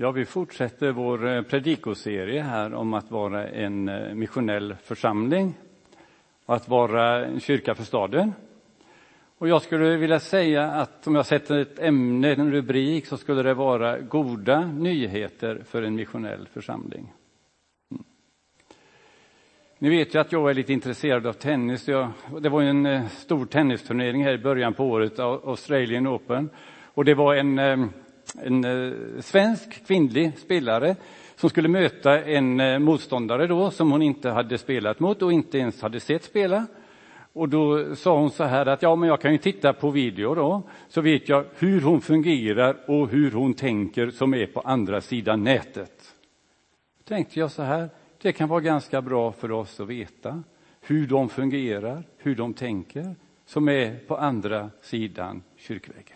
Ja, vi fortsätter vår predikoserie här om att vara en missionell församling och att vara en kyrka för staden. Och jag skulle vilja säga att om jag sätter ett ämne, en rubrik, så skulle det vara goda nyheter för en missionell församling. Ni vet ju att jag är lite intresserad av tennis. Det var en stor tennisturnering här i början på året, Australian Open. Och det var en svensk kvinnlig spelare som skulle möta en motståndare då som hon inte hade spelat mot och inte ens hade sett spela. Och då sa hon så här att ja, men jag kan ju titta på video då, så vet jag hur hon fungerar och hur hon tänker som är på andra sidan nätet. Då tänkte jag så här, det kan vara ganska bra för oss att veta hur de fungerar, hur de tänker som är på andra sidan kyrkväggen.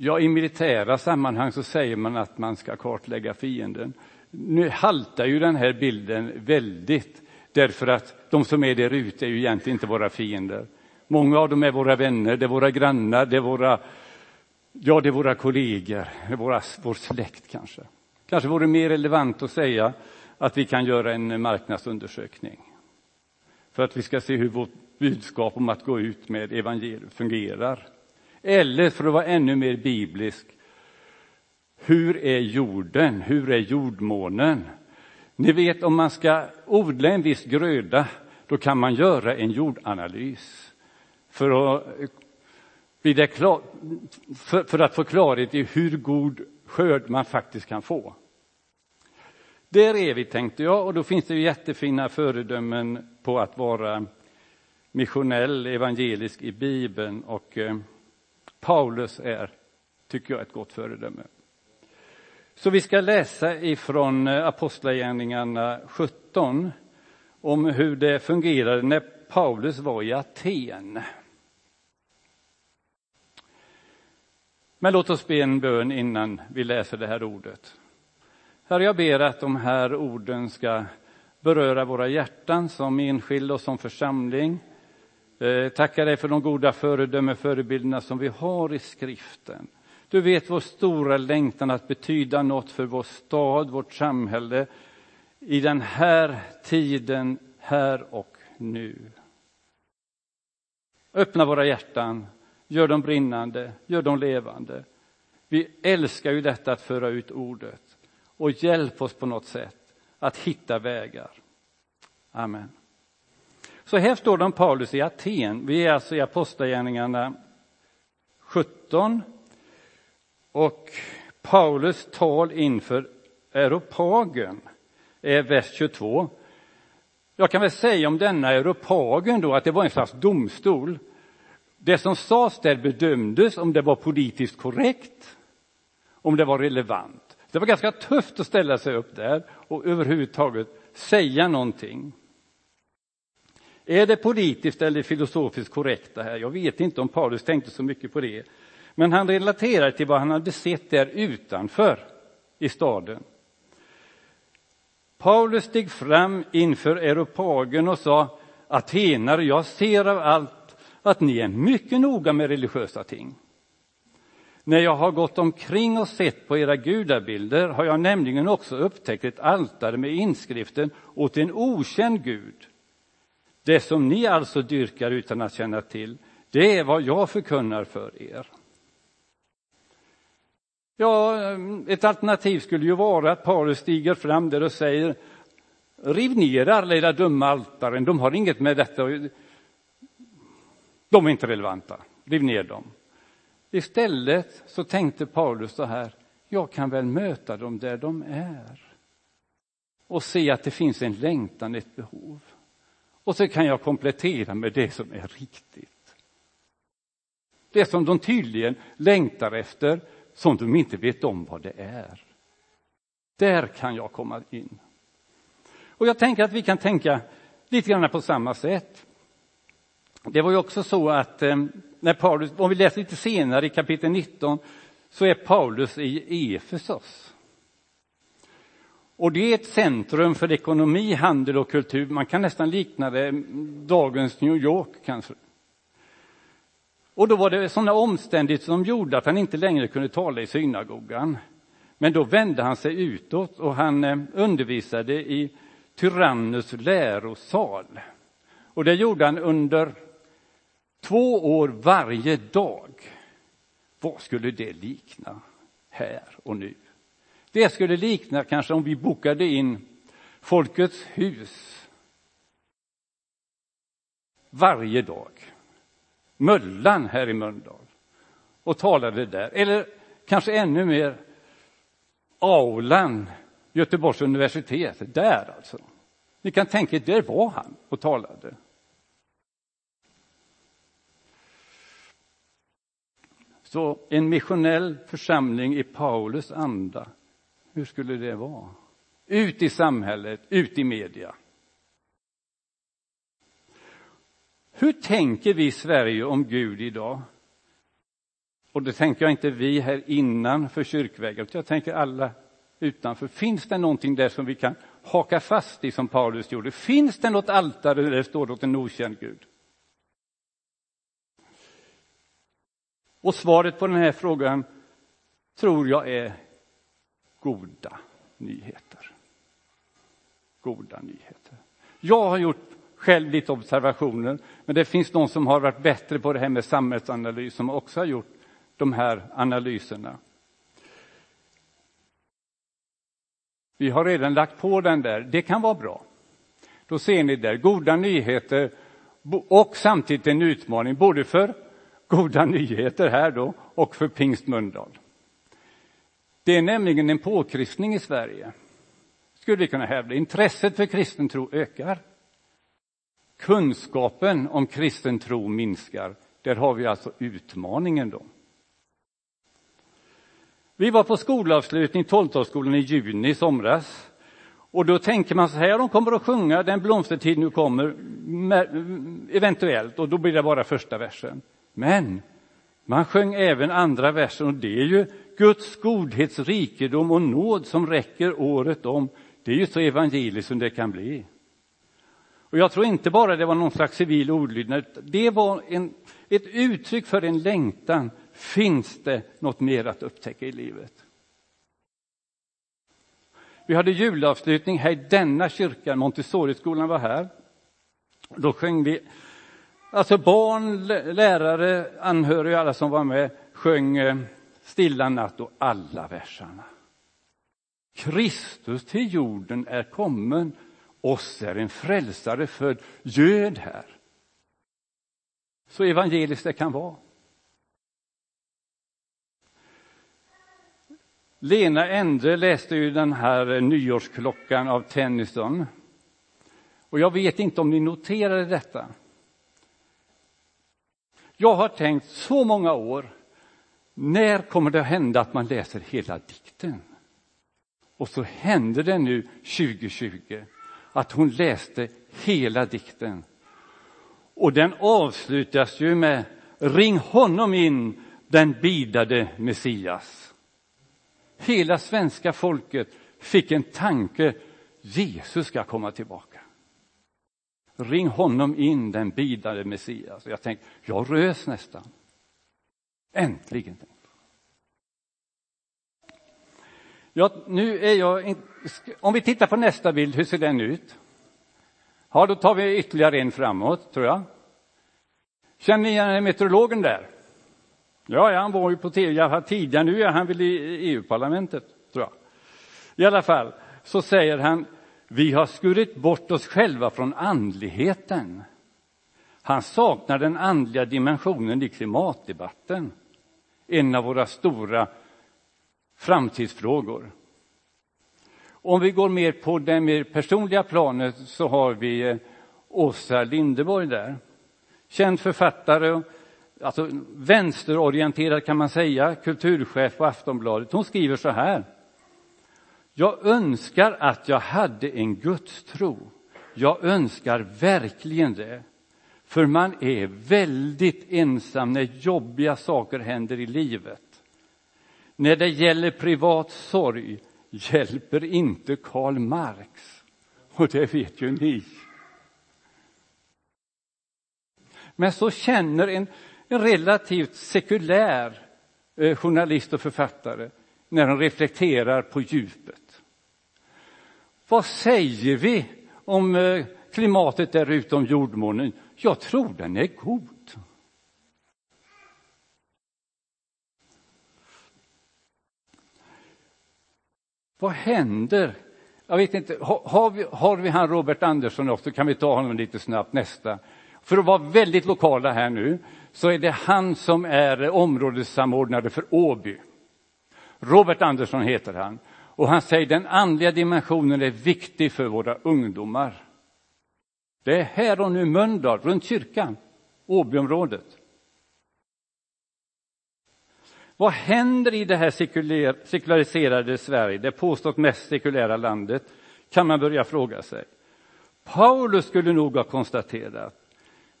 Ja, i militära sammanhang så säger man att man ska kartlägga fienden. Nu haltar ju den här bilden väldigt, därför att de som är där ute är ju egentligen inte våra fiender. Många av dem är våra vänner, det är våra grannar, det är våra kollegor, det är vår släkt kanske. Kanske vore det mer relevant att säga att vi kan göra en marknadsundersökning för att vi ska se hur vårt budskap om att gå ut med evangeliet fungerar. Eller för att vara ännu mer biblisk, hur är jorden? Hur är jordmånen? Ni vet, om man ska odla en viss gröda, då kan man göra en jordanalys. För att få klarhet i hur god skörd man faktiskt kan få. Där är vi, tänkte jag, och då finns det ju jättefina föredömen på att vara missionell, evangelisk i Bibeln, och Paulus är, tycker jag, ett gott föredöme. Så vi ska läsa ifrån Apostlagärningarna 17 om hur det fungerade när Paulus var i Aten. Men låt oss be en bön innan vi läser det här ordet. Herre, jag ber att de här orden ska beröra våra hjärtan som enskilda och som församling. Tackar dig för de goda förebilderna som vi har i skriften. Du vet vår stora längtan att betyda något för vår stad, vårt samhälle, i den här tiden, här och nu. Öppna våra hjärtan, gör dem brinnande, gör dem levande. Vi älskar ju detta att föra ut ordet, och hjälp oss på något sätt att hitta vägar. Amen. Så här står det om Paulus i Aten. Vi är alltså i Apostlagärningarna 17. Och Paulus tal inför Areopagen är vers 22. Jag kan väl säga om denna Areopagen då att det var en slags domstol. Det som sades där bedömdes om det var politiskt korrekt, om det var relevant. Det var ganska tufft att ställa sig upp där och överhuvudtaget säga någonting. Är det politiskt eller filosofiskt korrekta här? Jag vet inte om Paulus tänkte så mycket på det. Men han relaterar till vad han hade sett där utanför i staden. Paulus steg fram inför Areopagen och sa: Atenare, jag ser av allt att ni är mycket noga med religiösa ting. När jag har gått omkring och sett på era gudabilder har jag nämligen också upptäckt ett altare med inskriften åt en okänd gud. Det som ni alltså dyrkar utan att känna till, det är vad jag förkunnar för er. Ja, ett alternativ skulle ju vara att Paulus stiger fram där och säger: riv ner alla era dumma altaren, de har inget med detta, de är inte relevanta, riv ner dem. Istället så tänkte Paulus så här: jag kan väl möta dem där de är och se att det finns en längtan, ett behov. Och så kan jag komplettera med det som är riktigt. Det som de tydligen längtar efter, som de inte vet om vad det är. Där kan jag komma in. Och jag tänker att vi kan tänka lite grann på samma sätt. Det var ju också så att när Paulus, om vi läser lite senare i kapitel 19, så är Paulus i Efesos. Och det är ett centrum för ekonomi, handel och kultur. Man kan nästan likna det dagens New York kanske. Och då var det sådana omständigheter som gjorde att han inte längre kunde tala i synagogan. Men då vände han sig utåt och han undervisade i Tyrannus lärosal. Och det gjorde han under 2 år varje dag. Vad skulle det likna här och nu? Det skulle likna kanske om vi bokade in Folkets hus varje dag. Möllan här i Mölndal. Och talade där. Eller kanske ännu mer aulan, Göteborgs universitet. Där alltså. Ni kan tänka er, där var han och talade. Så en missionell församling i Paulus anda. Hur skulle det vara? Ut i samhället, ut i media. Hur tänker vi i Sverige om Gud idag? Och det tänker jag inte vi här innan för kyrkväggen, utan jag tänker alla utanför. Finns det någonting där som vi kan haka fast i som Paulus gjorde? Finns det något altare där det står åt en okänd Gud? Och svaret på den här frågan tror jag är goda nyheter. Goda nyheter. Jag har gjort själv lite observationer, men det finns någon som har varit bättre på det här med samhällsanalys som också har gjort de här analyserna. Vi har redan lagt på den där. Det kan vara bra. Då ser ni där goda nyheter och samtidigt en utmaning både för goda nyheter här då och för Pingst Mölndal. Det är nämligen en påkristning i Sverige. Skulle vi kunna hävda. Intresset för kristen tro ökar. Kunskapen om kristen tro minskar. Där har vi alltså utmaningen då. Vi var på skolavslutning 12-årsskolan i juni somras. Och då tänker man så här, de kommer att sjunga Den blomstertid nu kommer eventuellt. Och då blir det bara första versen. Men man sjöng även andra versen och det är ju Guds godhetsrikedom och nåd som räcker året om. Det är ju så evangeliskt som det kan bli. Och jag tror inte bara det var någon slags civil ordlydnad. Det var ett uttryck för en längtan. Finns det något mer att upptäcka i livet? Vi hade julavslutning här i denna kyrka. Montessori-skolan var här. Då sjöng vi. Alltså barn, lärare, anhöriga, alla som var med sjöng Stilla natt och alla versarna. Kristus till jorden är kommen. Oss är en frälsare född, göd här. Så evangeliskt det kan vara. Lena Endre läste ju den här nyårsklockan av Tennyson. Och jag vet inte om ni noterade detta. Jag har tänkt så många år. När kommer det att hända att man läser hela dikten? Och så händer det nu 2020. Att hon läste hela dikten. Och den avslutas ju med Ring honom in, den bidade Messias. Hela svenska folket fick en tanke. Jesus ska komma tillbaka. Ring honom in, den bidade Messias. Jag tänkte, jag rös nästan. Äntligen. Ja, nu är jag om vi tittar på nästa bild, hur ser den ut? Ja, då tar vi ytterligare en framåt, tror jag. Känner ni igen meteorologen där? Ja, han var ju på TV tidigare, nu är han väl i EU-parlamentet, tror jag. I alla fall, så säger han, vi har skurit bort oss själva från andligheten. Han saknar den andliga dimensionen i klimatdebatten. En av våra stora framtidsfrågor. Om vi går mer på det mer personliga planet så har vi Åsa Lindeborg där. Känd författare, alltså vänsterorienterad kan man säga, kulturchef på Aftonbladet. Hon skriver så här. Jag önskar att jag hade en gudstro. Jag önskar verkligen det. För man är väldigt ensam när jobbiga saker händer i livet. När det gäller privat sorg hjälper inte Karl Marx. Och det vet ju ni. Men så känner en, en relativt sekulär journalist och författare när de reflekterar på djupet. Vad säger vi om klimatet där utom jordmånen? Jag tror den är god. Vad händer? Jag vet inte, har vi han Robert Andersson också? Kan vi ta honom lite snabbt nästa? För att vara väldigt lokala här nu så är det han som är områdessamordnare för Åby. Robert Andersson heter han. Och han säger den andliga dimensionen är viktig för våra ungdomar. Det är här och nu Mölndal, runt kyrkan, Åbyområdet. Vad händer i det här sekulariserade Sverige, det påstått mest sekulära landet, kan man börja fråga sig. Paulus skulle nog ha konstaterat: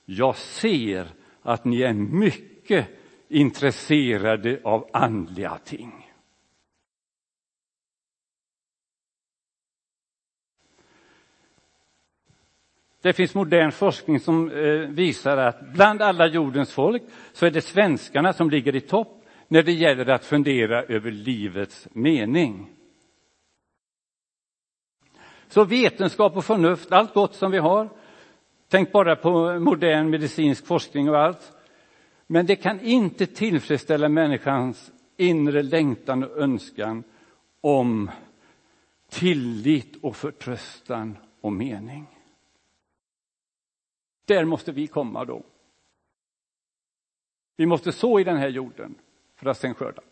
jag ser att ni är mycket intresserade av andliga ting. Det finns modern forskning som visar att bland alla jordens folk så är det svenskarna som ligger i topp när det gäller att fundera över livets mening. Så vetenskap och förnuft, allt gott som vi har. Tänk bara på modern medicinsk forskning och allt. Men det kan inte tillfredsställa människans inre längtan och önskan om tillit och förtröstan och mening. Där måste vi komma då. Vi måste så i den här jorden för att sen skörda.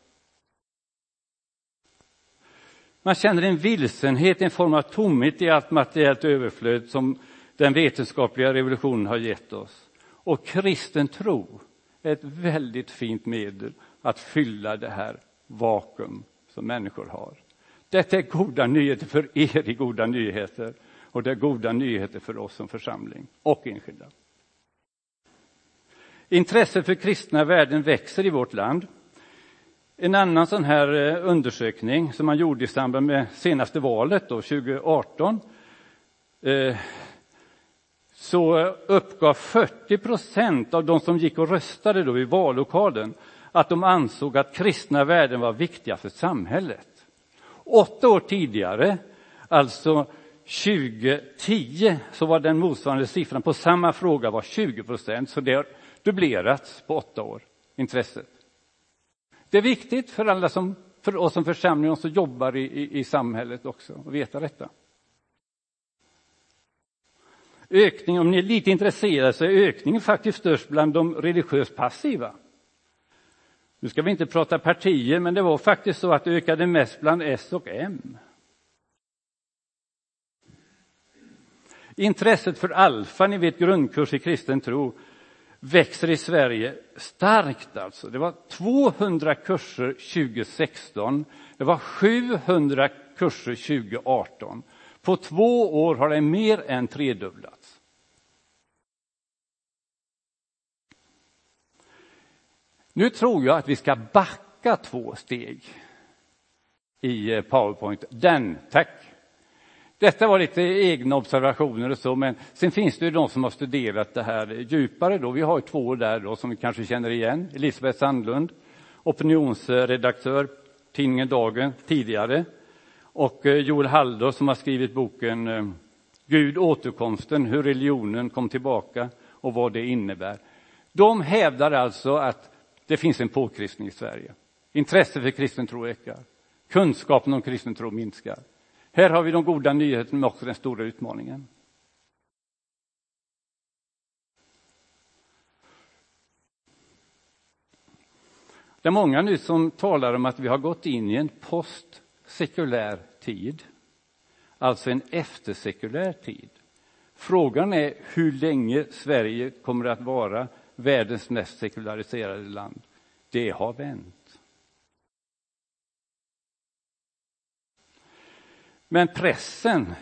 Man känner en vilsenhet, en form av tomhet i allt materiellt överflöd som den vetenskapliga revolutionen har gett oss. Och kristen tro är ett väldigt fint medel att fylla det här vakuum som människor har. Detta är goda nyheter för er, goda nyheter. Och det är goda nyheter för oss som församling och enskilda. Intresset för kristna värden växer i vårt land. En annan sån här undersökning som man gjorde i samband med senaste valet då, 2018. Så uppgav 40% av de som gick och röstade då i vallokalen att de ansåg att kristna värden var viktiga för samhället. 8 år tidigare, alltså 2010, så var den motsvarande siffran på samma fråga var 20%. Så det har dubblerats på 8 år, intresset. Det är viktigt för alla som, för oss som församling och som jobbar i samhället också, att veta detta. Ökning, om ni är lite intresserade, så är ökningen faktiskt störst bland de religiöst passiva. Nu ska vi inte prata partier, men det var faktiskt så att det ökade mest bland S och M. Intresset för Alpha, ni vet, grundkurs i kristen tro, växer i Sverige starkt alltså. Det var 200 kurser 2016, det var 700 kurser 2018. På 2 år har det mer än tredubblats. Nu tror jag att vi ska backa 2 steg i PowerPoint. Tack! Detta var lite egna observationer och så, men sen finns det ju de som har studerat det här djupare då. Vi har 2 där då som vi kanske känner igen. Elisabeth Sandlund, opinionsredaktör, Tidningen Dagen tidigare. Och Joel Halldor som har skrivit boken Gud återkomsten, hur religionen kom tillbaka och vad det innebär. De hävdar alltså att det finns en påkristning i Sverige. Intresse för kristen tro ökar. Kunskapen om kristen tro minskar. Här har vi de goda nyheterna men också den stora utmaningen. Det är många nu som talar om att vi har gått in i en postsekulär tid. Alltså en eftersekulär tid. Frågan är hur länge Sverige kommer att vara världens mest sekulariserade land. Det har vänt. Men pressen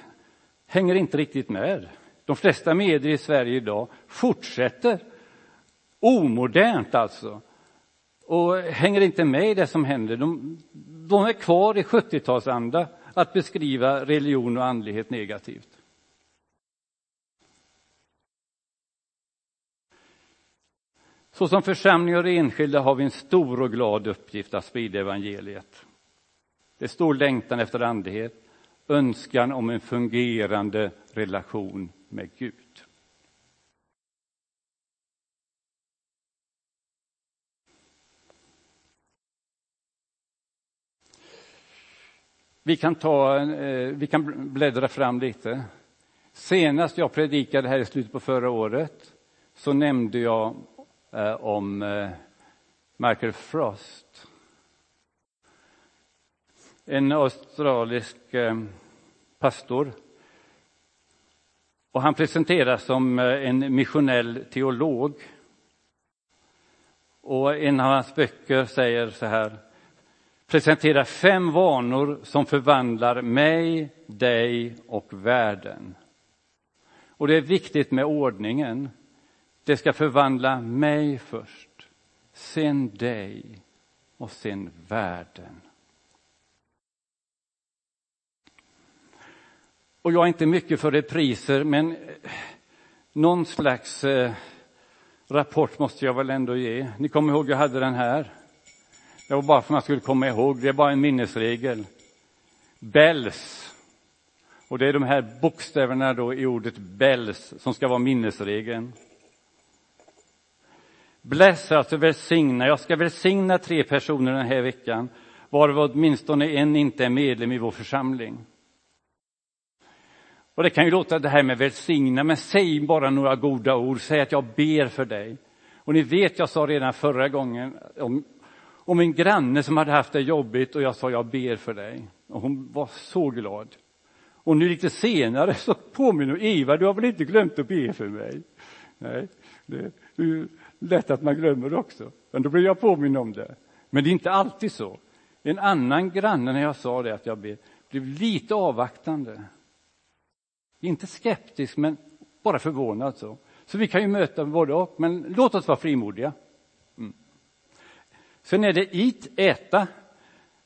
hänger inte riktigt med. De flesta medier i Sverige idag fortsätter omodernt alltså. Och hänger inte med i det som händer. De är kvar i 70-talsanda att beskriva religion och andlighet negativt. Så som församling och enskilda har vi en stor och glad uppgift att sprida evangeliet. Det är stor längtan efter andlighet, önskan om en fungerande relation med Gud. Vi kan bläddra fram lite. Senast jag predikade här i slutet på förra året så nämnde jag om Michael Frost. En australisk pastor. Och han presenteras som en missionell teolog. Och en av hans böcker säger så här: presentera 5 vanor som förvandlar mig, dig och världen. Och det är viktigt med ordningen. Det ska förvandla mig först, sen dig och sen världen. Och jag är inte mycket för repriser, men någon slags rapport måste jag väl ändå ge. Ni kommer ihåg jag hade den här. Det var bara för att man skulle komma ihåg. Det är bara en minnesregel. Bells. Och det är de här bokstäverna då i ordet bells som ska vara minnesregeln. Bless, alltså välsigna. Jag ska välsigna 3 personer den här veckan. Varav åtminstone en inte är medlem i vår församling. Och det kan ju låta det här med välsigna. Men säg bara några goda ord. Säg att jag ber för dig. Och ni vet, jag sa redan förra gången om en granne som hade haft det jobbigt och jag sa jag ber för dig. Och hon var så glad. Och nu lite senare så påminner Eva, du har väl inte glömt att be för mig? Nej, det är lätt att man glömmer det också. Men då blir jag påminn om det. Men det är inte alltid så. En annan granne när jag sa det att jag ber blev lite avvaktande. Inte skeptisk men bara förvånad så. Så vi kan ju möta både och, men låt oss vara frimodiga. Sen är det äta.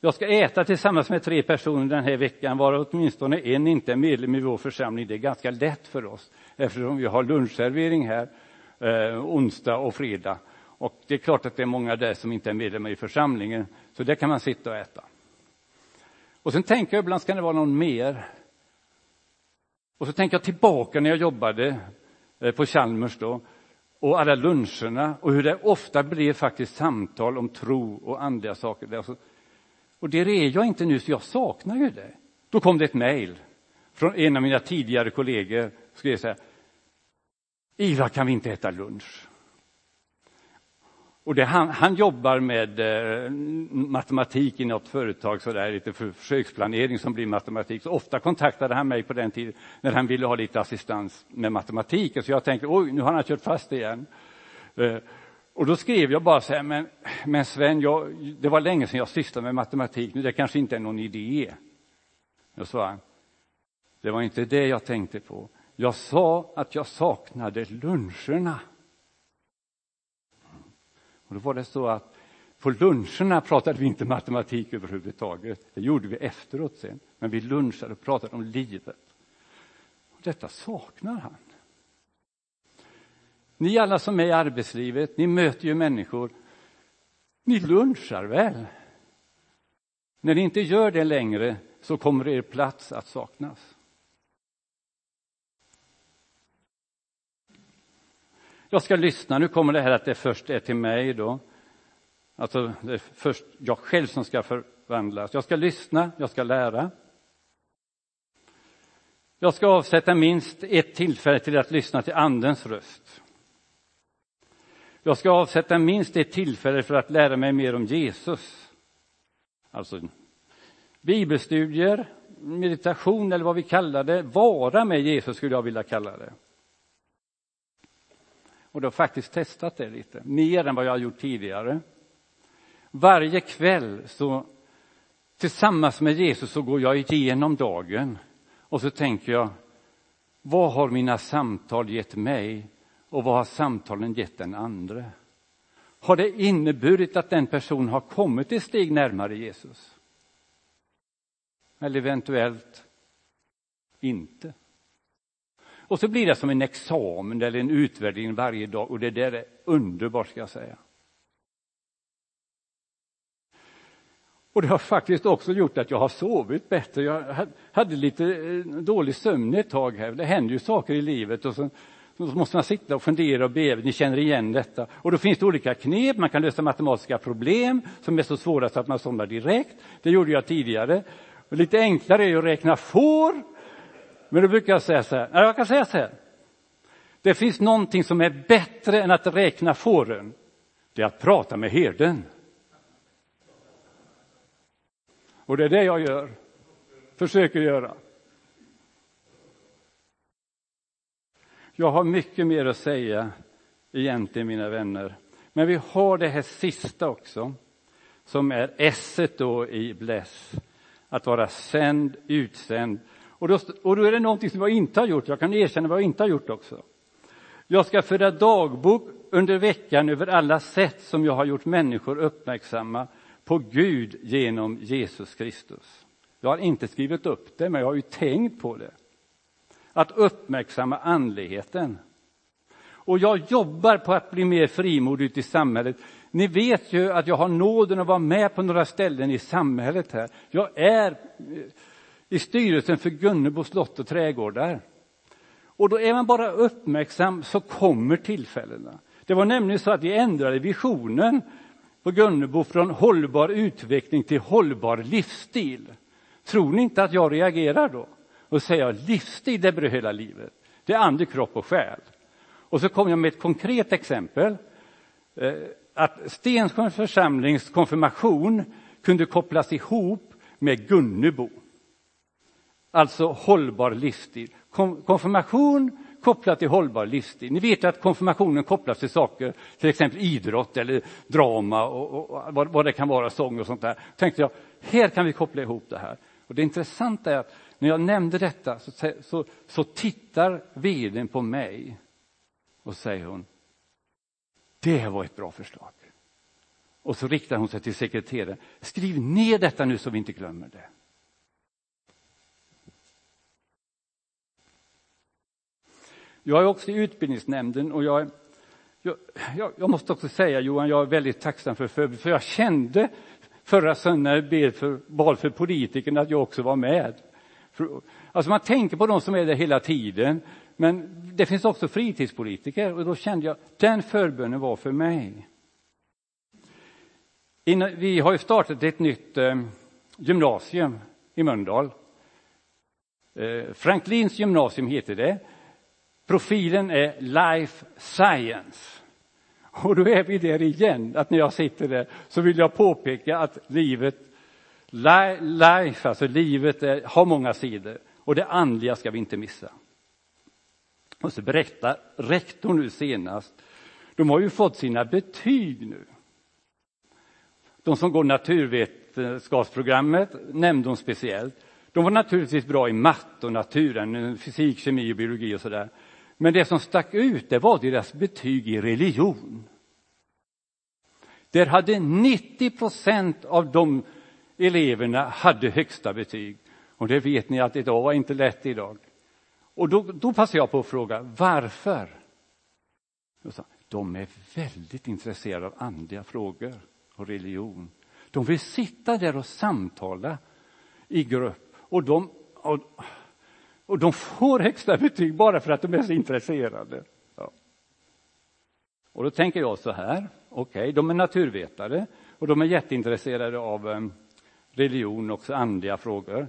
Jag ska äta tillsammans med 3 personer den här veckan. Varav åtminstone en inte är medlem i vår församling. Det är ganska lätt för oss. Eftersom vi har lunchservering här. Onsdag och fredag. Och det är klart att det är många där som inte är medlemmar i församlingen. Så där kan man sitta och äta. Och sen tänker jag ibland, ska det vara någon mer? Och så tänker jag tillbaka när jag jobbade på Chalmers då. Och alla luncherna och hur det ofta blev faktiskt samtal om tro och andliga saker. Och det är jag inte nu, så jag saknar ju det. Då kom det ett mejl från en av mina tidigare kollegor. Skrev så här: Ivar, kan vi inte äta lunch? Och det, han jobbar med matematik i något företag. Så där, lite försöksplanering som blir matematik. Så ofta kontaktade han mig på den tiden när han ville ha lite assistans med matematik. Så jag tänkte, oj, nu har han kört fast igen. Och då skrev jag bara så här, men Sven, det var länge sedan jag sysslade med matematik. Nu, det kanske inte är någon idé. Då sa han, det var inte det jag tänkte på. Jag sa att jag saknade luncherna. Och då var det så att på luncherna pratade vi inte matematik överhuvudtaget. Det gjorde vi efteråt sen. Men vi lunchade och pratade om livet. Och detta saknar han. Ni alla som är i arbetslivet, ni möter ju människor. Ni lunchar väl? När ni inte gör det längre så kommer er plats att saknas. Jag ska lyssna, nu kommer det här att det först är till mig då. Alltså det är först jag själv som ska förvandlas. Jag ska lyssna, jag ska lära. Jag ska avsätta minst ett tillfälle till att lyssna till andens röst. Jag ska avsätta minst ett tillfälle för att lära mig mer om Jesus. Alltså bibelstudier, meditation eller vad vi kallar det. Vara med Jesus skulle jag vilja kalla det. Och då har faktiskt testat det lite. Mer än vad jag har gjort tidigare. Varje kväll så tillsammans med Jesus så går jag igenom dagen. Och så tänker jag, vad har mina samtal gett mig? Och vad har samtalen gett den andra? Har det inneburit att den personen har kommit ett steg närmare Jesus? Eller eventuellt inte. Och så blir det som en examen eller en utvärdering varje dag. Och det där är underbart, ska jag säga. Och det har faktiskt också gjort att jag har sovit bättre. Jag hade lite dålig sömn ett tag här. Det händer ju saker i livet och så måste man sitta och fundera och be. Ni känner igen detta. Och då finns det olika knep. Man kan lösa matematiska problem som är så svåra så att man somnar direkt. Det gjorde jag tidigare. Och lite enklare är att räkna får. Men då brukar jag säga så här. Jag kan säga så här. Det finns någonting som är bättre än att räkna fåren. Det är att prata med herden. Och det är det jag gör. Försöker göra. Jag har mycket mer att säga egentligen, mina vänner. Men vi har det här sista också. Som är esset då i bless. Att vara sänd, utsänd. Och då är det någonting som jag inte har gjort. Jag kan erkänna vad jag inte har gjort också. Jag ska föra dagbok under veckan över alla sätt som jag har gjort människor uppmärksamma på Gud genom Jesus Kristus. Jag har inte skrivit upp det, men jag har ju tänkt på det. Att uppmärksamma andligheten. Och jag jobbar på att bli mer frimodig ute i samhället. Ni vet ju att jag har nåden att vara med på några ställen i samhället här. Jag är i styrelsen för Gunnebo slott och trädgårdar. Och då är man bara uppmärksam så kommer tillfällena. Det var nämligen så att vi ändrade visionen på Gunnebo från hållbar utveckling till hållbar livsstil. Tror ni inte att jag reagerar då? Och säger livsstil, det berör hela livet. Det är ande, kropp och själ. Och så kom jag med ett konkret exempel. Att Stensjöns församlings konfirmation kunde kopplas ihop med Gunnebo. Alltså hållbar livsstil. Konfirmation kopplat till hållbar livsstil. Ni vet att konfirmationen kopplas till saker, till exempel idrott eller drama och vad det kan vara, sång och sånt där. Tänkte jag, här kan vi koppla ihop det här. Och det intressanta är att när jag nämnde detta så tittar vd:n på mig och säger hon, det var ett bra förslag. Och så riktar hon sig till sekreteraren, skriv ner detta nu så vi inte glömmer det. Jag är också i utbildningsnämnden och jag måste också säga, Johan, jag är väldigt tacksam för jag kände förra söndagen för politikerna att jag också var med. Alltså man tänker på de som är där hela tiden, men det finns också fritidspolitiker och då kände jag, den förbönen var för mig. Vi har ju startat ett nytt gymnasium i Mölndal. Franklins gymnasium heter det. Profilen är life science. Och då är vi där igen. Att när jag sitter där så vill jag påpeka att livet har många sidor. Och det andliga ska vi inte missa. Och så berättar rektorn nu senast. De har ju fått sina betyg nu. De som går naturvetenskapsprogrammet nämnde de speciellt. De var naturligtvis bra i matte och naturen, fysik, kemi och biologi och sådär. Men det som stack ut, det var deras betyg i religion. Där hade 90% av de eleverna hade högsta betyg. Och det vet ni att idag var inte lätt idag. Och då passade jag på att fråga, varför? Jag sa, de är väldigt intresserade av andliga frågor och religion. De vill sitta där och samtala i grupp. Och de får högsta betyg bara för att de är så intresserade. Ja. Och då tänker jag så här. Okej, de är naturvetare. Och de är jätteintresserade av religion och andliga frågor.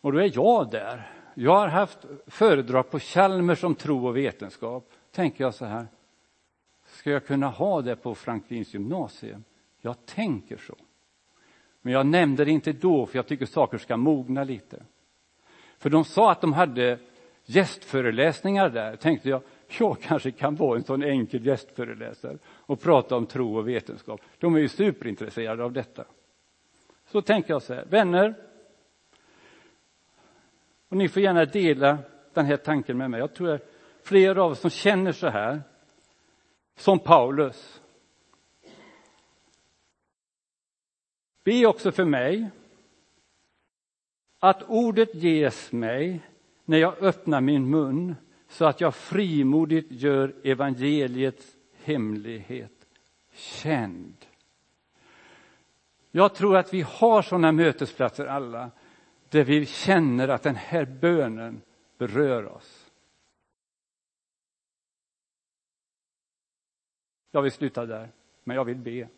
Och då är jag där. Jag har haft föredrag på Chalmers om tro och vetenskap. Tänker jag så här. Ska jag kunna ha det på Franklins gymnasium? Jag tänker så. Men jag nämnde det inte då för jag tycker saker ska mogna lite. För de sa att de hade gästföreläsningar där. Tänkte jag kanske kan vara en sån enkel gästföreläsare och prata om tro och vetenskap. De är ju superintresserade av detta. Så tänker jag så här, vänner. Och ni får gärna dela den här tanken med mig. Jag tror att flera av oss som känner så här, som Paulus. Be också för mig. Att ordet ges mig när jag öppnar min mun så att jag frimodigt gör evangeliets hemlighet känd. Jag tror att vi har sådana mötesplatser alla, där vi känner att den här bönen berör oss. Jag vill sluta där, men jag vill be.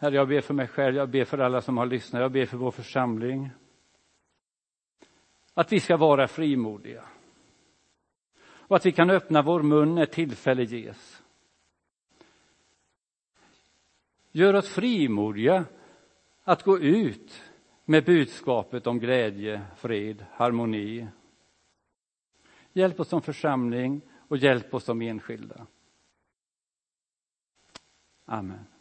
Herre, jag ber för mig själv, jag ber för alla som har lyssnat, jag ber för vår församling. Att vi ska vara frimodiga. Och att vi kan öppna vår mun när tillfälle ges. Gör oss frimodiga att gå ut med budskapet om glädje, fred, harmoni. Hjälp oss som församling och hjälp oss som enskilda. Amen.